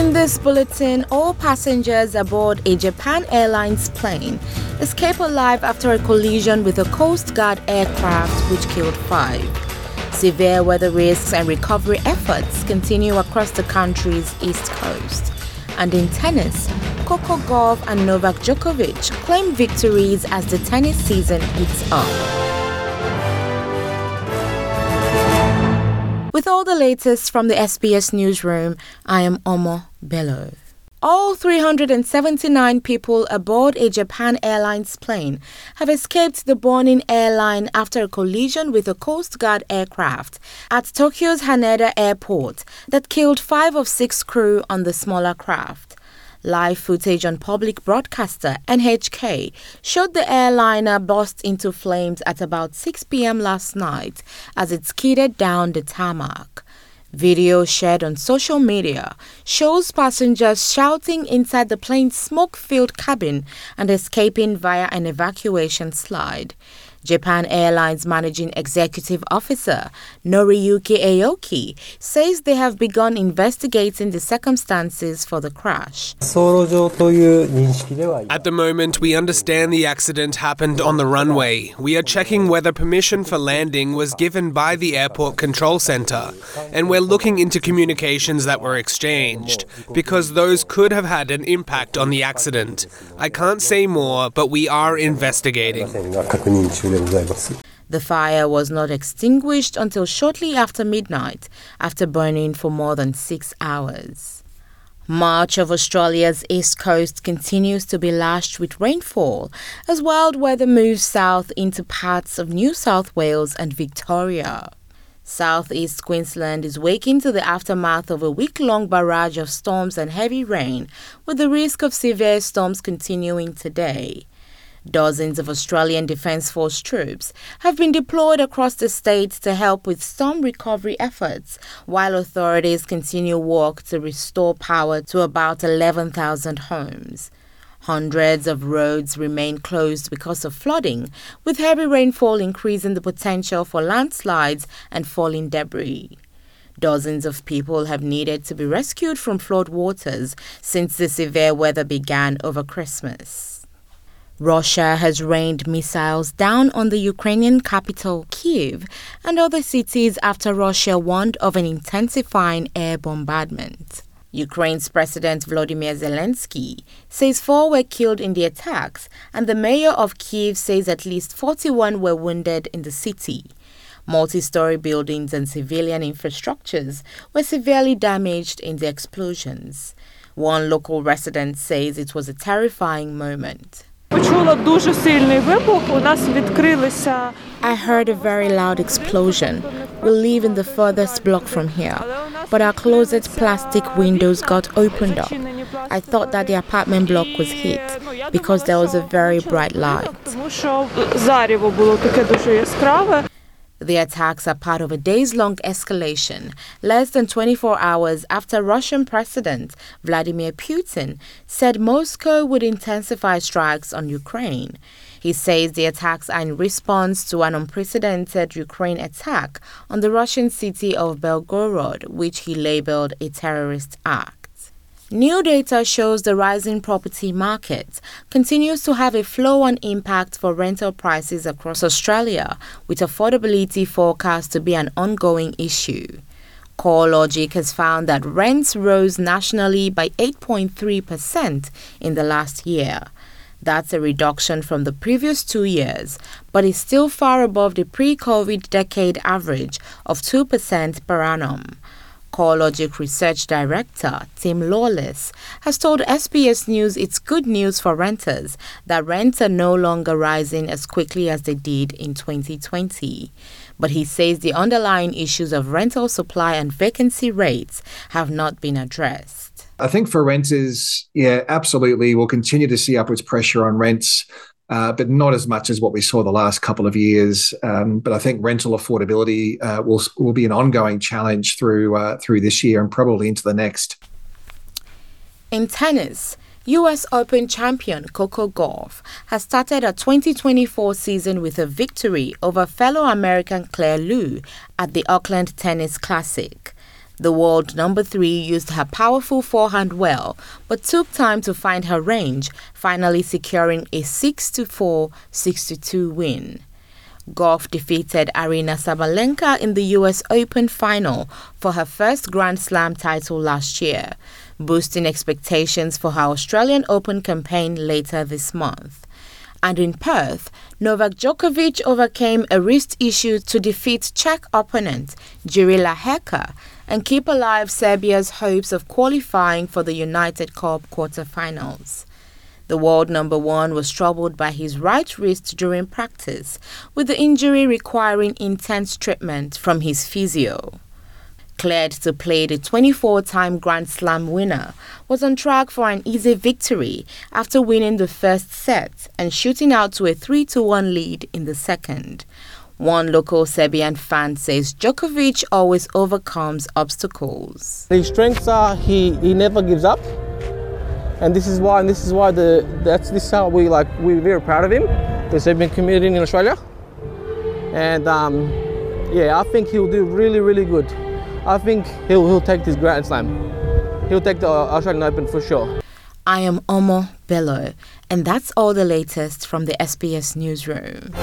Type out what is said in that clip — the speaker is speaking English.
In this bulletin, all passengers aboard a Japan Airlines plane escape alive after a collision with a Coast Guard aircraft which killed 5. Severe weather risks and recovery efforts continue across the country's east coast. And in tennis, Coco Gauff and Novak Djokovic claim victories as the tennis season heats up. With all the latest from the SBS Newsroom, I am Omo Bello. All 379 people aboard a Japan Airlines plane have escaped the burning airline after a collision with a Coast Guard aircraft at Tokyo's Haneda Airport that killed 5 of 6 crew on the smaller craft. Live footage on public broadcaster NHK showed the airliner burst into flames at about 6 p.m. last night as it skidded down the tarmac. Video shared on social media shows passengers shouting inside the plane's smoke-filled cabin and escaping via an evacuation slide. Japan Airlines Managing Executive Officer Noriyuki Aoki says they have begun investigating the circumstances for the crash. At the moment, we understand the accident happened on the runway. We are checking whether permission for landing was given by the Airport Control Center, and we're looking into communications that were exchanged, because those could have had an impact on the accident. I can't say more, but we are investigating. The fire was not extinguished until shortly after midnight, after burning for more than 6 hours. Much of Australia's east coast continues to be lashed with rainfall as wild weather moves south into parts of New South Wales and Victoria. Southeast Queensland is waking to the aftermath of a week-long barrage of storms and heavy rain, with the risk of severe storms continuing today. Dozens of Australian Defence Force troops have been deployed across the state to help with storm recovery efforts, while authorities continue work to restore power to about 11,000 homes. Hundreds of roads remain closed because of flooding, with heavy rainfall increasing the potential for landslides and falling debris. Dozens of people have needed to be rescued from flood waters since the severe weather began over Christmas. Russia has rained missiles down on the Ukrainian capital, Kyiv, and other cities after Russia warned of an intensifying air bombardment. Ukraine's President Volodymyr Zelensky says 4 were killed in the attacks, and the mayor of Kyiv says at least 41 were wounded in the city. Multi-story buildings and civilian infrastructures were severely damaged in the explosions. One local resident says it was a terrifying moment. I heard a very loud explosion. We live in the furthest block from here, but our closet's plastic windows got opened up. I thought that the apartment block was hit because there was a very bright light. The attacks are part of a days-long escalation, less than 24 hours after Russian President Vladimir Putin said Moscow would intensify strikes on Ukraine. He says the attacks are in response to an unprecedented Ukraine attack on the Russian city of Belgorod, which he labeled a terrorist act. New data shows the rising property market continues to have a flow on impact for rental prices across Australia, with affordability forecast to be an ongoing issue. CoreLogic has found that rents rose nationally by 8.3% in the last year. That's a reduction from the previous 2 years, but is still far above the pre-COVID decade average of 2% per annum. CoreLogic Research Director Tim Lawless has told SBS News it's good news for renters that rents are no longer rising as quickly as they did in 2020. But he says the underlying issues of rental supply and vacancy rates have not been addressed. I think for renters, absolutely, we'll continue to see upwards pressure on rents, but not as much as what we saw the last couple of years. But I think rental affordability will be an ongoing challenge through this year and probably into the next. In tennis, US Open champion Coco Gauff has started a 2024 season with a victory over fellow American Claire Liu at the Auckland Tennis Classic. The world number 3 used her powerful forehand well, but took time to find her range, finally securing a 6-4, 6-2 win. Gauff defeated Aryna Sabalenka in the US Open final for her first Grand Slam title last year, boosting expectations for her Australian Open campaign later this month. And in Perth, Novak Djokovic overcame a wrist issue to defeat Czech opponent Jiri Laheka and keep alive Serbia's hopes of qualifying for the United Cup quarterfinals. The world number 1 was troubled by his right wrist during practice, with the injury requiring intense treatment from his physio. Cleared to play, the 24-time Grand Slam winner was on track for an easy victory after winning the first set and shooting out to a 3-1 lead in the second. One local Serbian fan says Djokovic always overcomes obstacles. His strengths are he never gives up, and this is how we're very proud of him, the Serbian community in Australia, and I think he'll do really, really good. I think he'll take this Grand Slam. He'll take the Australian Open for sure. I am Omo Bello, and that's all the latest from the SBS Newsroom.